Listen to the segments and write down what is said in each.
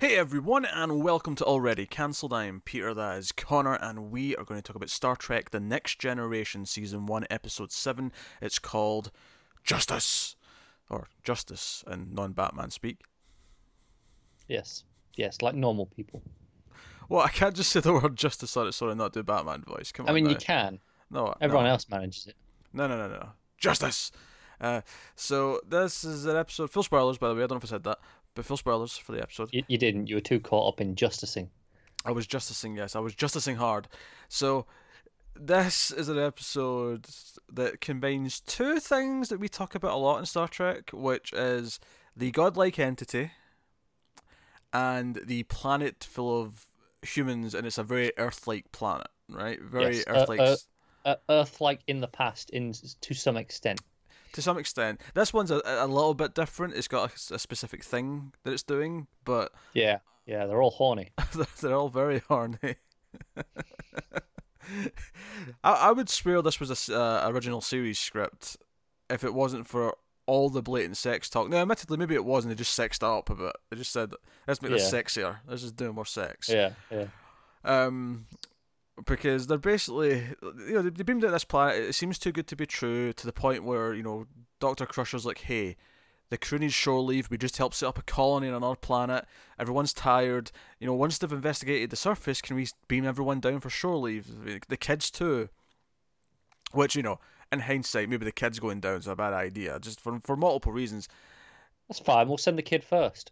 Hey everyone, and welcome to Already Cancelled. I am Peter, that is Connor, and we are going to talk about Star Trek The Next Generation, Season 1, Episode 7. It's called Justice, or Justice in non-Batman speak. Yes, like normal people. Well, I can't just say the word justice on its own and not do Batman voice, come on. I mean, now. You can. No, Everyone else manages it. No. Justice! So this is an episode, full spoilers by the way, I don't know if I said that. But full spoilers for the episode. You didn't. You were too caught up in justicing. I was justicing, yes. I was justicing hard. So this is an episode that combines two things that we talk about a lot in Star Trek, which is the godlike entity and the planet full of humans, and it's a very Earth-like planet, right? Very yes, Earth-like. Earth-like in the past, to some extent. To some extent. This one's a little bit different. It's got a specific thing that it's doing, but... Yeah, they're all horny. They're all very horny. I would swear this was an original series script if it wasn't for all the blatant sex talk. Now, admittedly, maybe it wasn't. They just sexed up a bit. They just said, let's make this sexier. Let's just do more sex. Yeah. Because they're basically, they beamed out this planet. It seems too good to be true, to the point where, Dr. Crusher's like, hey, the crew needs shore leave. We just helped set up a colony on another planet. Everyone's tired. Once they've investigated the surface, can we beam everyone down for shore leave? The kids too. Which, in hindsight, maybe the kids going down is a bad idea, just for multiple reasons. That's fine. We'll send the kid first.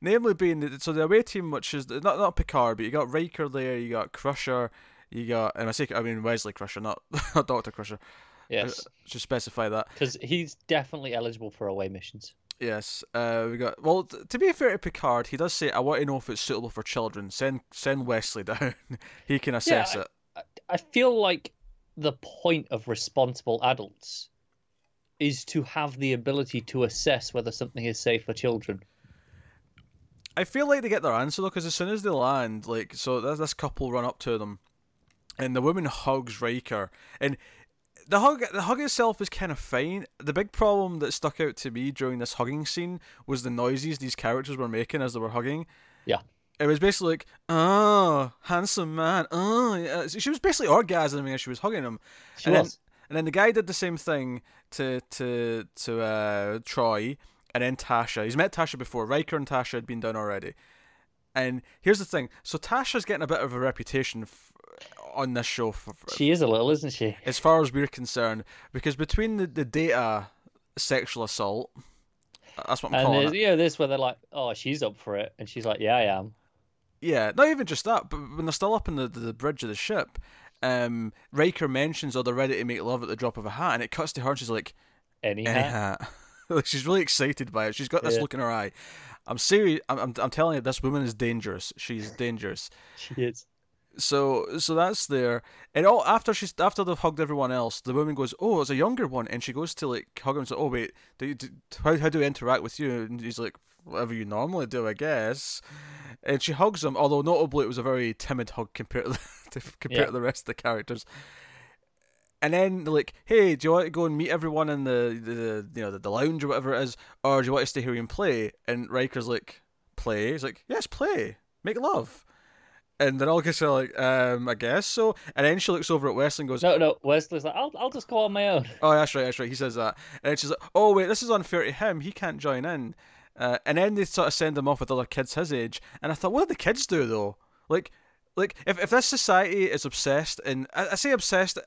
Namely being, so the away team, which is not Picard, but you got Riker there, you got Crusher, you got, and I mean Wesley Crusher, not Dr. Crusher. Yes. Just specify that. Because he's definitely eligible for away missions. Yes. We got, well, to be fair to Picard, he does say, I want to know if it's suitable for children. Send Wesley down. He can assess it. I feel like the point of responsible adults is to have the ability to assess whether something is safe for children. I feel like they get their answer, though, because as soon as they land, so there's this couple run up to them, and the woman hugs Riker, and the hug itself is kind of fine. The big problem that stuck out to me during this hugging scene was the noises these characters were making as they were hugging. Yeah. It was basically like, oh, handsome man, oh. Yeah. She was basically orgasming as she was hugging him. She was. And then the guy did the same thing to Troy, and then Tasha. He's met Tasha before. Riker and Tasha had been done already. And here's the thing. So Tasha's getting a bit of a reputation on this show. She is a little, isn't she? As far as we're concerned. Because between the Data sexual assault, that's what I'm calling it. This where they're like, oh, she's up for it. And she's like, yeah, I am. Yeah, not even just that. But when they're still up in the bridge of the ship, Riker mentions, oh, they're ready to make love at the drop of a hat. And it cuts to her and she's like, any hat. She's really excited by it. She's got this look in her eye. I'm serious. I'm telling you, this woman is dangerous. She's dangerous. She is. So that's there. And after they've hugged everyone else, the woman goes, "Oh, it's a younger one," and she goes to hug him. And says, "Oh wait, how do I interact with you?" And he's like, "Whatever you normally do, I guess." And she hugs him. Although notably, it was a very timid hug compared to the rest of the characters. And then they're like, "Hey, do you want to go and meet everyone in the lounge or whatever it is, or do you want to stay here and play?" And Riker's like, "Play?" He's like, "Yes, play, make love." And then all guys are like, "I guess so." And then she looks over at Wesley and goes, "No." Wesley's like, "I'll just go on my own." Oh, that's right. He says that, and then she's like, "Oh wait, this is unfair to him. He can't join in." And then they sort of send him off with other kids his age. And I thought, what did the kids do though? Like if this society is obsessed, and I say obsessed.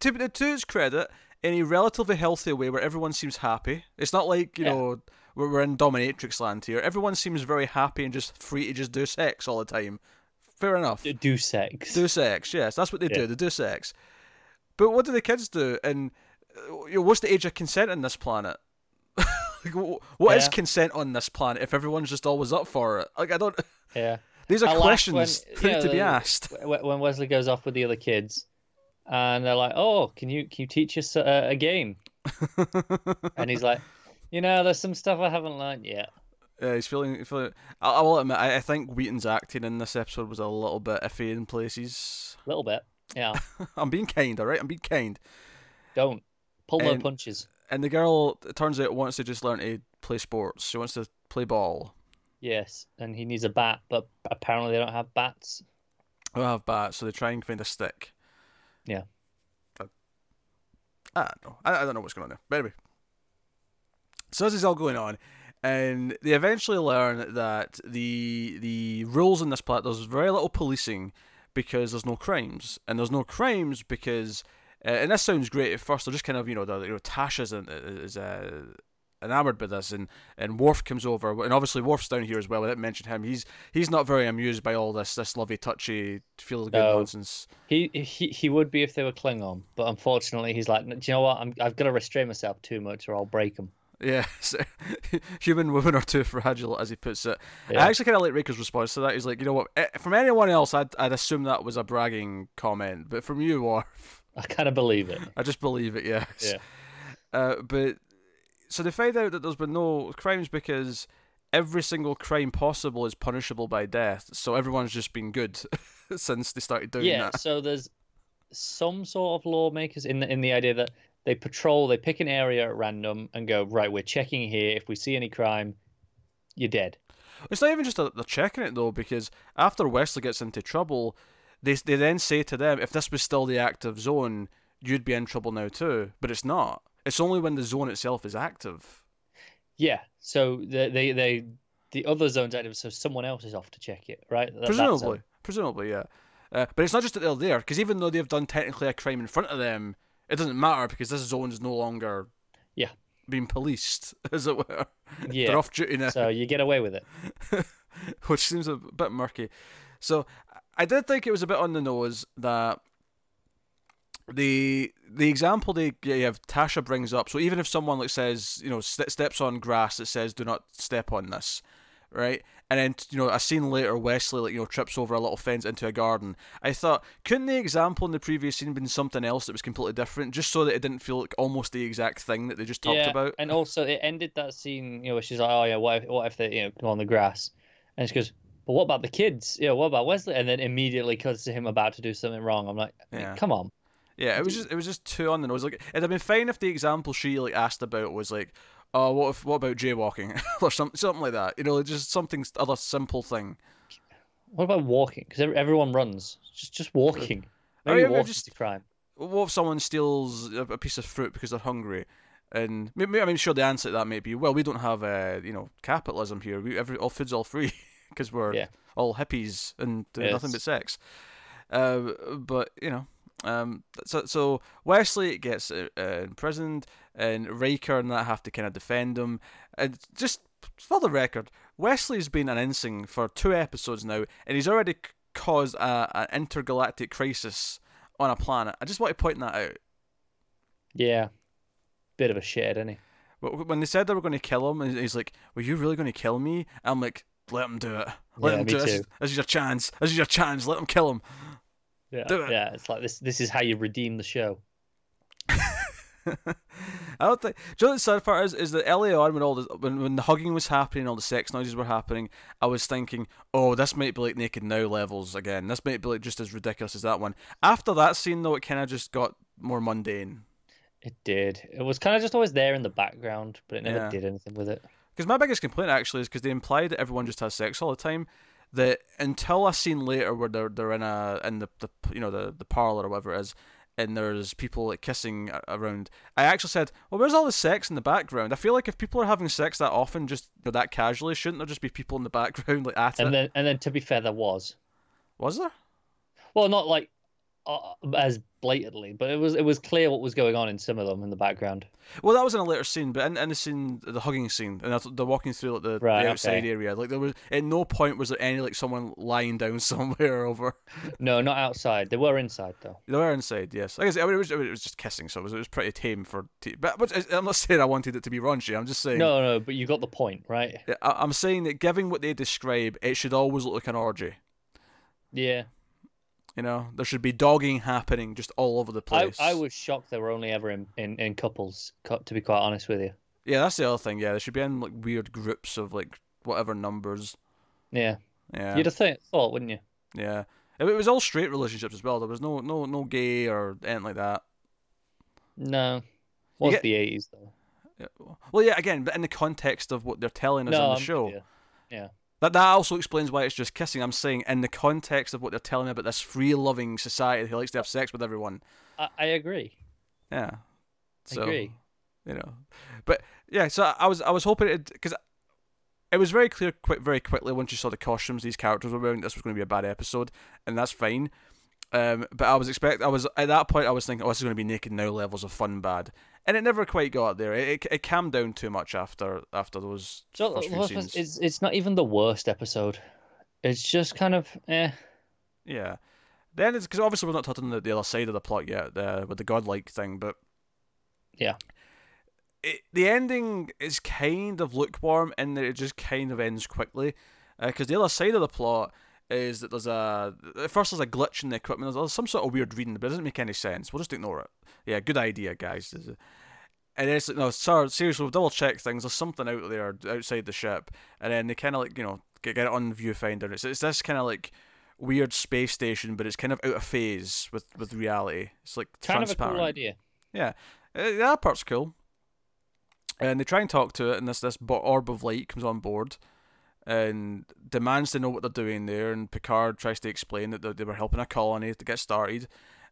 To its credit, in a relatively healthy way where everyone seems happy. It's not like, we're in dominatrix land here. Everyone seems very happy and just free to just do sex all the time. Fair enough. Do sex. Do sex, yes. That's what they do. They do sex. But what do the kids do? And what's the age of consent on this planet? What is consent on this planet if everyone's just always up for it? Like, I don't... Yeah. These are questions to be asked. When Wesley goes off with the other kids... And they're like, "Oh, can you teach us a game?" And he's like, "There's some stuff I haven't learned yet." Yeah, he's feeling. I will admit, I think Wheaton's acting in this episode was a little bit iffy in places. A little bit, yeah. I'm being kind, all right? I'm being kind. Don't pull no punches. And the girl, it turns out, wants to just learn to play sports. She wants to play ball. Yes, and he needs a bat, but apparently they don't have bats. They don't have bats, so they try and find a stick. Yeah. I don't know. I don't know what's going on there. But anyway. So this is all going on, and they eventually learn that the rules in this planet, there's very little policing because there's no crimes. And there's no crimes because, and this sounds great at first, they're just kind of, Tash is enamoured by this, and Worf comes over, and obviously Worf's down here as well. I didn't mention him. He's not very amused by all this lovey touchy feel good nonsense. He would be if they were Klingon, but unfortunately he's like, do you know what? I've got to restrain myself too much, or I'll break him. Yeah, so, human women are too fragile, as he puts it. Yeah. I actually kind of like Riker's response to that. He's like, you know what? From anyone else, I'd assume that was a bragging comment, but from you, Worf, I kind of believe it. I just believe it. Yes. Yeah. But. So they find out that there's been no crimes because every single crime possible is punishable by death. So everyone's just been good since they started doing that. Yeah, so there's some sort of lawmakers in the idea that they patrol, they pick an area at random and go, right, we're checking here. If we see any crime, you're dead. It's not even just that they're checking it, though, because after Wesley gets into trouble, they then say to them, if this was still the active zone, you'd be in trouble now too. But it's not. It's only when the zone itself is active. Yeah, so the other zone's active, so someone else is off to check it, right? Presumably, yeah. But it's not just that they're there, because even though they've done technically a crime in front of them, it doesn't matter because this zone's no longer being policed, as it were. Yeah. They're off duty now. So you get away with it. Which seems a bit murky. So I did think it was a bit on the nose that... The example they have, Tasha brings up, so even if someone says, steps on grass, it says do not step on this, right? And then, a scene later, Wesley, trips over a little fence into a garden. I thought, couldn't the example in the previous scene been something else that was completely different, just so that it didn't feel like almost the exact thing that they just talked about? And also, it ended that scene, where she's like, oh yeah, what if they, go on the grass? And she goes, but what about the kids? What about Wesley? And then immediately cuts to him about to do something wrong. I'm like, come on. Yeah, it was just too on the nose. It'd have been fine if the example she asked about was oh, what about jaywalking or something like that. Just other simple thing. What about walking? Because everyone runs. Just walking. Maybe walking is a crime. What if someone steals a piece of fruit because they're hungry? And maybe, sure, the answer to that may be, well, we don't have capitalism here. All food's all free because we're all hippies and doing nothing but sex. But. So Wesley gets imprisoned, and Riker and that have to kind of defend him. And just for the record, Wesley's been an ensign for 2 episodes now, and he's already caused an intergalactic crisis on a planet. I just want to point that out. Yeah, bit of a shithead, isn't he? But when they said they were going to kill him, and he's like, "Were you really going to kill me?" I'm like, "Let him do it. Let him do it. This is your chance. This is your chance. Let him kill him." Yeah, it's like this is how you redeem the show. I don't think. Do you know what the sad part is that early on when the hugging was happening, all the sex noises were happening, I was thinking, oh, this might be like Naked Now levels again. This might be just as ridiculous as that one. After that scene, though, it kind of just got more mundane. It did. It was kind of just always there in the background, but it never did anything with it. Because my biggest complaint actually is because they implied that everyone just has sex all the time. That until a scene later where they're in the parlor or whatever it is, and there's people kissing around. I actually said, well, where's all the sex in the background? I feel like if people are having sex that often, just that casually, shouldn't there just be people in the background at it? And then to be fair, there was. Was there? Well, not as blatantly, but it was clear what was going on in some of them in the background. Well, that was in a later scene, but in the scene, the hugging scene, and they're walking through the outside area. There was at no point was there any someone lying down somewhere over. No, not outside. They were inside though. They were inside. Yes, like I guess it was just kissing, so it was pretty tame for. But I'm not saying I wanted it to be raunchy. I'm just saying. No, but you got the point, right? I'm saying that given what they describe, it should always look like an orgy. Yeah. There should be dogging happening just all over the place. I was shocked they were only ever in couples, to be quite honest with you. Yeah, that's the other thing. Yeah, they should be in weird groups of whatever numbers. Yeah. You'd have thought, wouldn't you? Yeah, it was all straight relationships as well. There was no gay or anything like that. No, was the '80s though. Yeah, well, yeah, again, but in the context of what they're telling us on the show. Yeah. That also explains why it's just kissing. I'm saying in the context of what they're telling me about this free-loving society who likes to have sex with everyone. I agree. Yeah. So, I agree. You know, but yeah. So I was hoping it, because it was very clear very quickly once you saw the costumes these characters were wearing, this was going to be a bad episode, and that's fine. But I was at that point I was thinking, oh, this is going to be Naked Now levels of fun bad, and it never quite got there. It calmed down too much after those. So first few scenes. It's not even the worst episode. It's just kind of eh. Yeah. Then it's because obviously we're not touching the other side of the plot yet with the godlike thing, but yeah. The ending is kind of lukewarm in that it just kind of ends quickly, because the other side of the plot is that there's a glitch in the equipment. There's some sort of weird reading, but it doesn't make any sense. We'll just ignore it. Yeah, good idea, guys. And it's like, no, sir, seriously, we'll double check things. There's something out there outside the ship, and then they kind of like, you know, get it on viewfinder. It's this kind of like weird space station, but it's kind of out of phase with reality. It's like kind transparent. Of a cool idea. Yeah, that part's cool. And they try and talk to it, and this orb of light comes on board and demands to know what they're doing there, and Picard tries to explain that they were helping a colony to get started,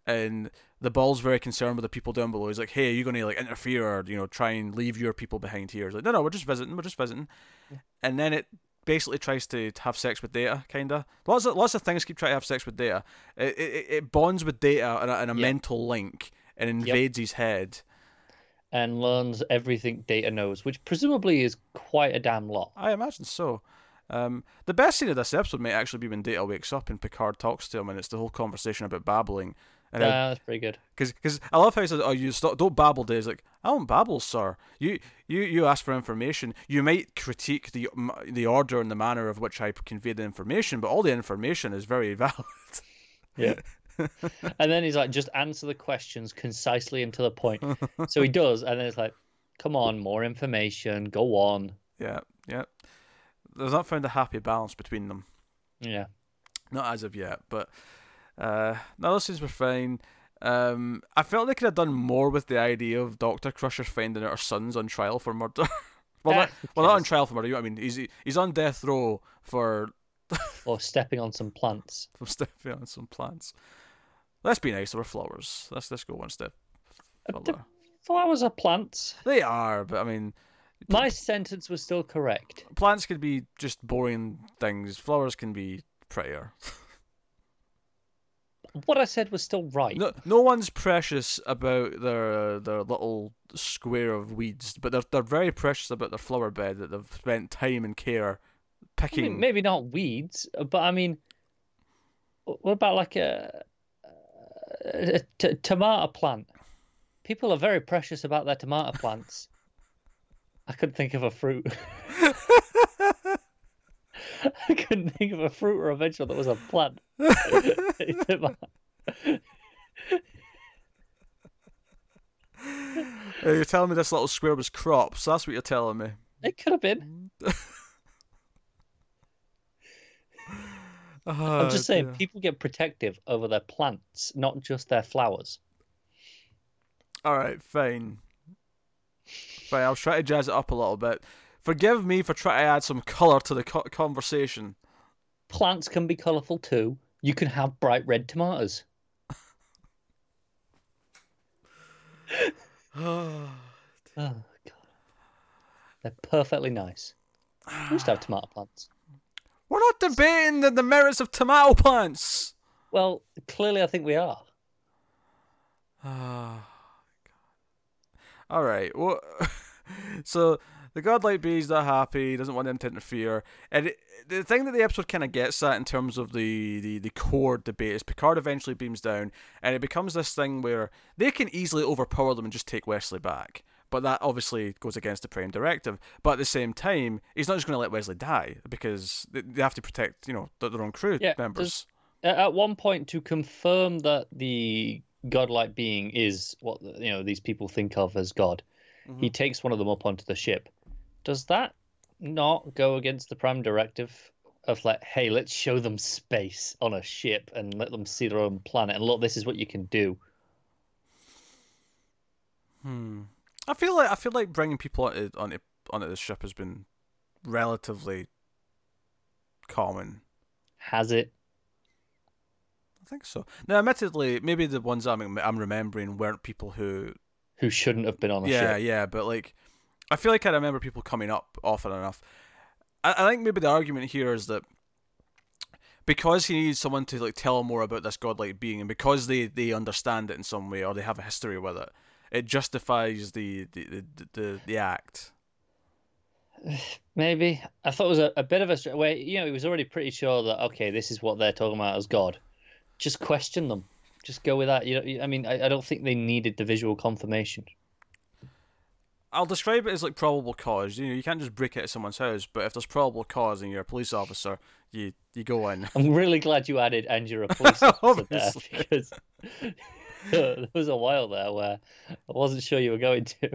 and the Ball's very concerned with the people down below. He's like, hey, are you going to like interfere or, you know, try and leave your people behind here? He's like, no, we're just visiting. Yeah. And then it basically tries to have sex with Data, kind of. Lots of things keep trying to have sex with Data. It bonds with Data in a mental link and invades his head. And learns everything Data knows, which presumably is quite a damn lot. I imagine so. The best scene of this episode may actually be when Data wakes up and Picard talks to him, and it's the whole conversation about babbling. That's pretty good. Because I love how he says, "Oh, you stop! Don't babble, Data." He's like, "I don't babble, sir. You ask for information. You might critique the order and the manner of which I convey the information, but all the information is very valid." Yeah. And then he's like, just answer the questions concisely and to the point. So he does, and then it's like, come on, more information, go on. Yeah. They've not found a happy balance between them. Yeah. Not as of yet, but no, those scenes were fine. I felt they could have done more with the idea of Dr. Crusher finding out her son's on trial for murder. Not on trial for murder, you know what I mean? He's on death row for... or stepping on some plants. Let's be nice, there were flowers. Let's go one step further. Flowers are plants. They are, but I mean... My sentence was still correct. Plants can be just boring things. Flowers can be prettier. What I said was still right. No one's precious about their little square of weeds, but they're very precious about their flower bed that they've spent time and care picking. I mean, maybe not weeds, but I mean... What about like a tomato plant? People are very precious about their tomato plants. I couldn't think of a fruit or a vegetable that was a plant. You're telling me this little square was crops. That's what you're telling me. It could have been. I'm just saying, people get protective over their plants, not just their flowers. All right, fine. I'll try to jazz it up a little bit. Forgive me for trying to add some colour to the conversation. Plants can be colourful too. You can have bright red tomatoes. Oh, God. They're perfectly nice. We used to have tomato plants. We're not debating the merits of tomato plants. Well, clearly I think we are. Ah, God. All right. Well, so the godlike bee's not happy, doesn't want them to interfere. And the thing that the episode kind of gets at in terms of the core debate is Picard eventually beams down, and it becomes this thing where they can easily overpower them and just take Wesley back. But that obviously goes against the Prime Directive. But at the same time, he's not just going to let Wesley die, because they have to protect, you know, their own crew members. At one point, to confirm that the godlike being is what, you know, these people think of as God, he takes one of them up onto the ship. Does that not go against the Prime Directive of like, hey, let's show them space on a ship and let them see their own planet, and look, this is what you can do? I feel like bringing people onto the ship has been relatively common. Has it? I think so. Now, admittedly, maybe the ones I'm remembering weren't people who shouldn't have been on the ship. Yeah, but like, I feel like I remember people coming up often enough. I think maybe the argument here is that because he needs someone to like tell him more about this godlike being, and because they understand it in some way or they have a history with it, it justifies the act. Maybe. I thought it was a bit of a straight way. You know, he was already pretty sure that, okay, this is what they're talking about as God. Just question them. Just go with that. You know, I mean, I don't think they needed the visual confirmation. I'll describe it as like probable cause. You know, you can't just break into someone's house, but if there's probable cause and you're a police officer, you go in. I'm really glad you added, and you're a police officer there, because there was a while there where I wasn't sure you were going to.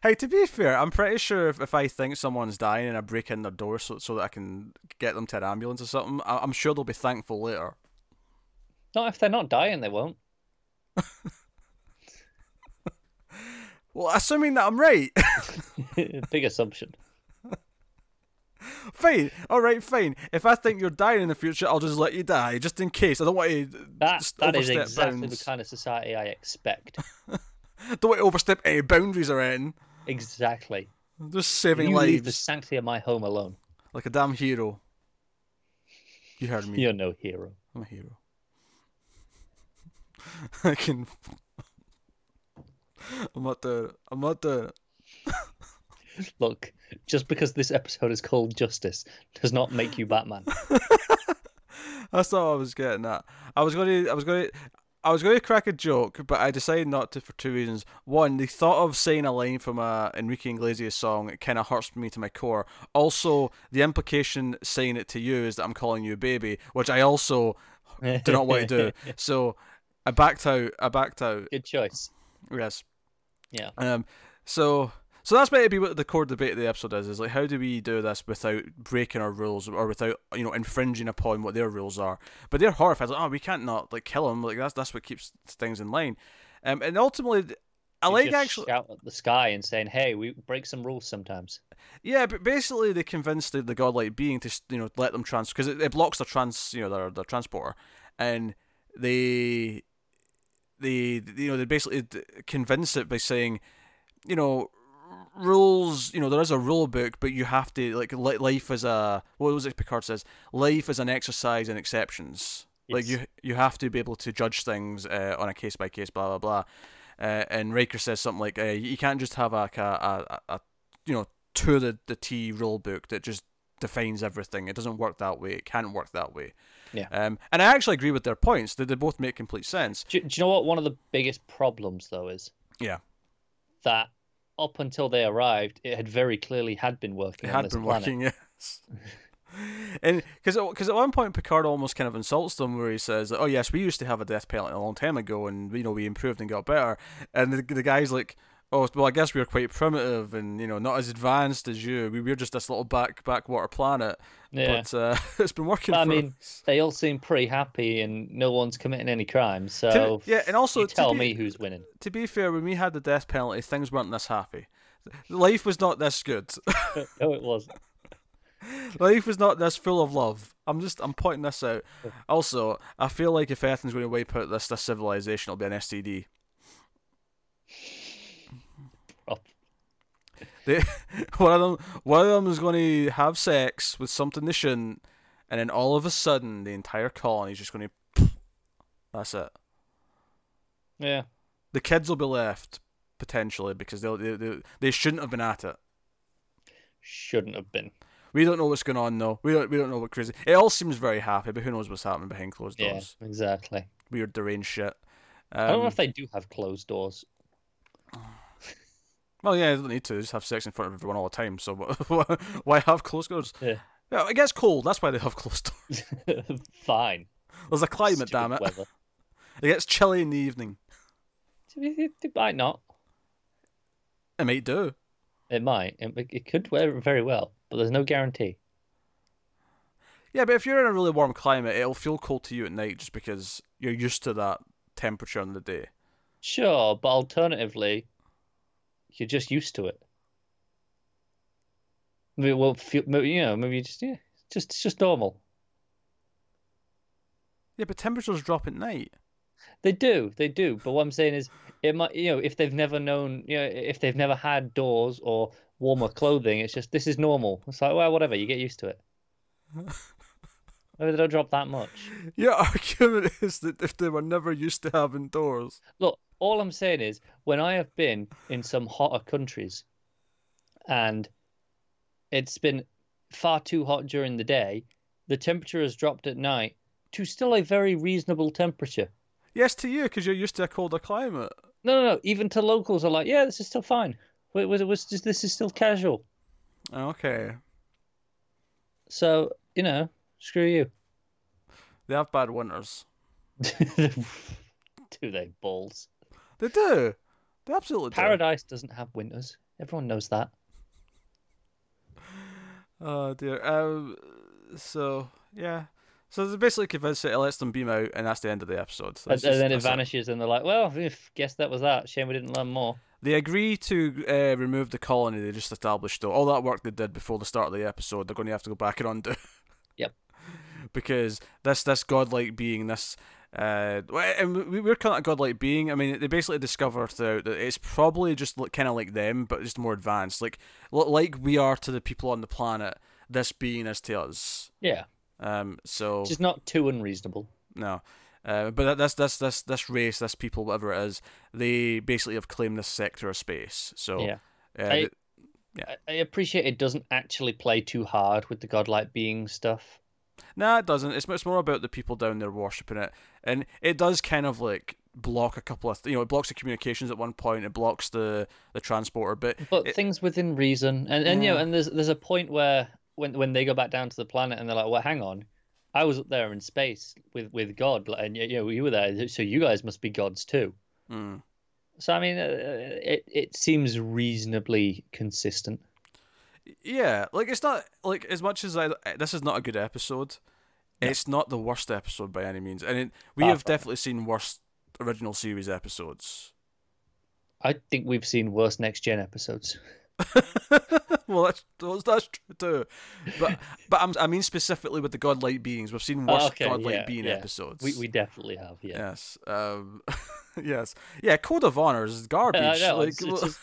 Hey, to be fair, I'm pretty sure if I think someone's dying and I break in their door so that I can get them to an ambulance or something, I'm sure they'll be thankful later. Not if they're not dying, they won't. Well, assuming that I'm right. Big assumption. Fine. All right, fine. If I think you're dying in the future, I'll just let you die, just in case. I don't want to That is exactly the kind of society I expect. Don't want to overstep any boundaries or anything. Exactly. Just saving lives. You leave the sanctity of my home alone. Like a damn hero. You heard me. You're no hero. I'm a hero. I'm not there. Look, just because this episode is called Justice does not make you Batman. That's not what I was getting at. I was going to crack a joke, but I decided not to for two reasons. One, the thought of saying a line from a Enrique Iglesias song, it kind of hurts me to my core. Also, the implication saying it to you is that I'm calling you a baby, which I also do not want to do. So I backed out. Good choice. Yes. Yeah. So that's maybe what the core debate of the episode is like, how do we do this without breaking our rules or without, you know, infringing upon what their rules are? But they're horrified, like, oh, we can't not like kill them. Like that's what keeps things in line. And ultimately, I like actually shout at the sky and saying, "Hey, we break some rules sometimes." Yeah, but basically they convinced the godlike being to, you know, let them trans because it blocks their transporter, and they basically convince it by saying, you know, rules, you know, there is a rule book, but you have to, like, life is a, what was it Picard says? Life is an exercise in exceptions. Yes. Like, you have to be able to judge things on a case-by-case, blah, blah, blah. And Riker says something like, you can't just have to the T rule book that just defines everything. It doesn't work that way. It can't work that way. Yeah. And I actually agree with their points. They both make complete sense. Do you know what one of the biggest problems, though, is? Yeah. That up until they arrived, it had very clearly had been working on this planet. It had been working, yes. And because at one point Picard almost kind of insults them where he says, "Oh yes, we used to have a death penalty a long time ago, and you know we improved and got better." And the guy's like, "Oh well, I guess we were quite primitive and you know not as advanced as you. We were just this little backwater planet, yeah. But it's been working." I mean, they all seem pretty happy and no one's committing any crimes. So yeah, and also you tell me who's winning. To be fair, when we had the death penalty, things weren't this happy. Life was not this good. No, it wasn't. Life was not this full of love. I'm pointing this out. Also, I feel like if Earth's going to wipe out this civilization, it'll be an STD. One of them is going to have sex with something they shouldn't, and then all of a sudden, the entire colony is just going to. That's it. Yeah. The kids will be left potentially because they shouldn't have been at it. Shouldn't have been. We don't know what's going on though. We don't know what crazy. It all seems very happy, but who knows what's happening behind closed doors? Yeah, exactly. Weird deranged shit. I don't know if they do have closed doors. Well, yeah, they don't need to. They just have sex in front of everyone all the time. So why have closed doors? Yeah, it gets cold. That's why they have closed doors. Fine. There's a climate, damn it. Weather. It gets chilly in the evening. It might not. It might do. It might. It could wear very well, but there's no guarantee. Yeah, but if you're in a really warm climate, it'll feel cold to you at night just because you're used to that temperature in the day. Sure, but alternatively, you're just used to it. Maybe it will feel, maybe, you know, maybe you just, yeah, It's just normal. Yeah, but temperatures drop at night. They do. But what I'm saying is, it might, you know, if they've never known, you know, if they've never had doors or warmer clothing, it's just, this is normal. It's like, well, whatever, you get used to it. Maybe they don't drop that much. Your argument is that if they were never used to having doors. Look, all I'm saying is, when I have been in some hotter countries and it's been far too hot during the day, the temperature has dropped at night to still a very reasonable temperature. Yes, to you, because you're used to a colder climate. No. Even to locals are like, yeah, this is still fine. This is still casual. Okay. So, you know, screw you. They have bad winters. Do they, balls? They do. They absolutely do. Paradise doesn't have winters. Everyone knows that. Oh, dear. So, yeah. So they're basically convinced it lets them beam out, and that's the end of the episode. So and then it vanishes, and they're like, well, guess that was that. Shame we didn't learn more. They agree to remove the colony they just established, though. All that work they did before the start of the episode, they're going to have to go back and undo. Yep. Because this godlike being, and we're kind of a godlike being. I mean, they basically discover throughout that it's probably just kind of like them, but just more advanced. Like we are to the people on the planet, this being is to us. Yeah. So which is not too unreasonable. No, but this race, this people, whatever it is, they basically have claimed this sector of space. So yeah, I appreciate it doesn't actually play too hard with the godlike being stuff. Nah, it doesn't. It's much more about the people down there worshipping it, and it does kind of like block a couple of it blocks the communications at one point. It blocks the transporter, but things within reason, and you know, and there's a point where. When they go back down to the planet and they're like, well, hang on, I was up there in space with God, and you know, you were there, so you guys must be gods too. Mm. So I mean, it seems reasonably consistent. Yeah, like it's not like as much as this is not a good episode. No. It's not the worst episode by any means, and we have definitely seen worse original series episodes. I think we've seen worse Next Gen episodes. Well, that's true too, but I mean specifically with the godlike beings, we've seen worse godlike being episodes. We definitely have. Yeah. Yes. Yes. Yeah. Code of Honor is garbage. Yeah, like, it's just,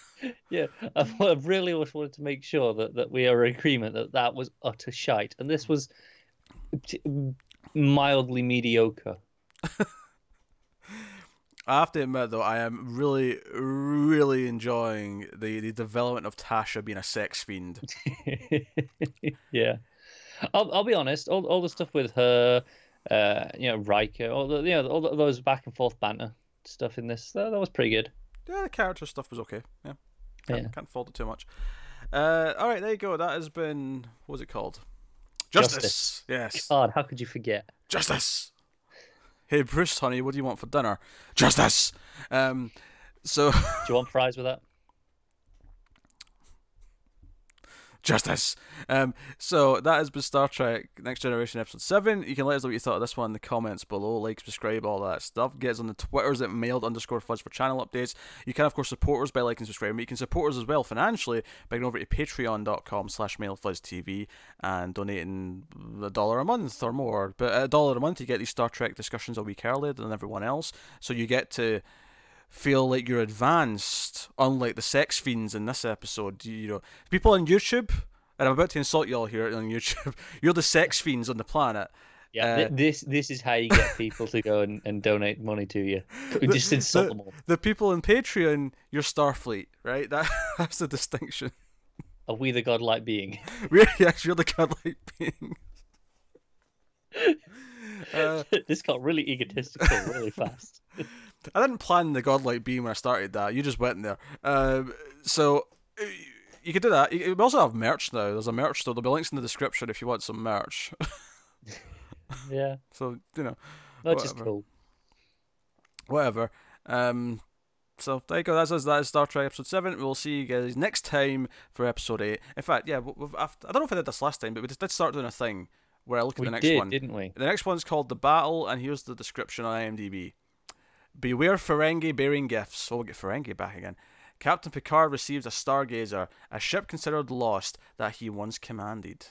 yeah. I really wanted to make sure that we are in agreement that was utter shite, and this was mildly mediocre. I have to admit, though, I am really, really enjoying the development of Tasha being a sex fiend. Yeah, I'll be honest. All the stuff with her, Riker, all those back and forth banter stuff in this, that was pretty good. Yeah, the character stuff was okay. Yeah, can't fault it too much. All right, there you go. That has been what was it called? Justice. Yes. God, how could you forget? Justice. Hey Bruce, honey, what do you want for dinner? Justice. So, do you want fries with that? Justice. So that has been Star Trek: Next Generation, Episode 7. You can let us know what you thought of this one in the comments below. Like, subscribe, all that stuff. Get us on the Twitters at mailed_fuzz for channel updates. You can of course support us by liking and subscribing. You can support us as well financially by going over to patreon.com/mailedfuzztv and donating $1 a month or more. But at $1 a month, you get these Star Trek discussions a week earlier than everyone else, so you get to feel like you're advanced, unlike the sex fiends in this episode. You know, people on YouTube, and I'm about to insult you all here on YouTube, you're the sex fiends on the planet. Yeah, this is how you get people to go and donate money to you. Just insult them all. The people on Patreon, you're Starfleet, right? That's the distinction. Are we the godlike being? Yes, you're the godlike being. This got really egotistical really fast. I didn't plan the godlike beam when I started that. You just went in there. So you could do that. We also have merch now. There's a merch store. There'll be links in the description if you want some merch. Yeah. So, you know. That's just cool. Whatever. So there you go. That's us. That is Star Trek Episode 7. We'll see you guys next time for Episode 8. In fact, yeah, I don't know if I did this last time, but we just did start doing a thing where I look at the next one. We did, didn't we? The next one's called The Battle, and here's the description on IMDb. Beware Ferengi bearing gifts. Oh, we'll get Ferengi back again. Captain Picard receives a Stargazer, a ship considered lost that he once commanded.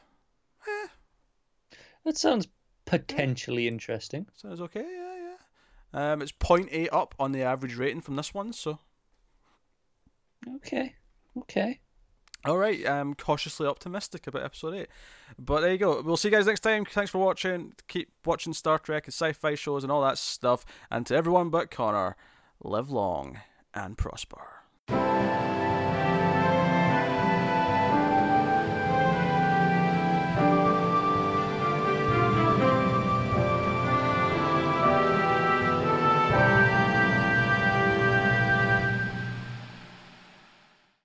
That sounds potentially interesting. Sounds okay, yeah. It's 0.8 up on the average rating from this one, so... Okay. All right, I'm cautiously optimistic about episode 8. But there you go. We'll see you guys next time. Thanks for watching. Keep watching Star Trek and sci-fi shows and all that stuff. And to everyone but Connor, live long and prosper.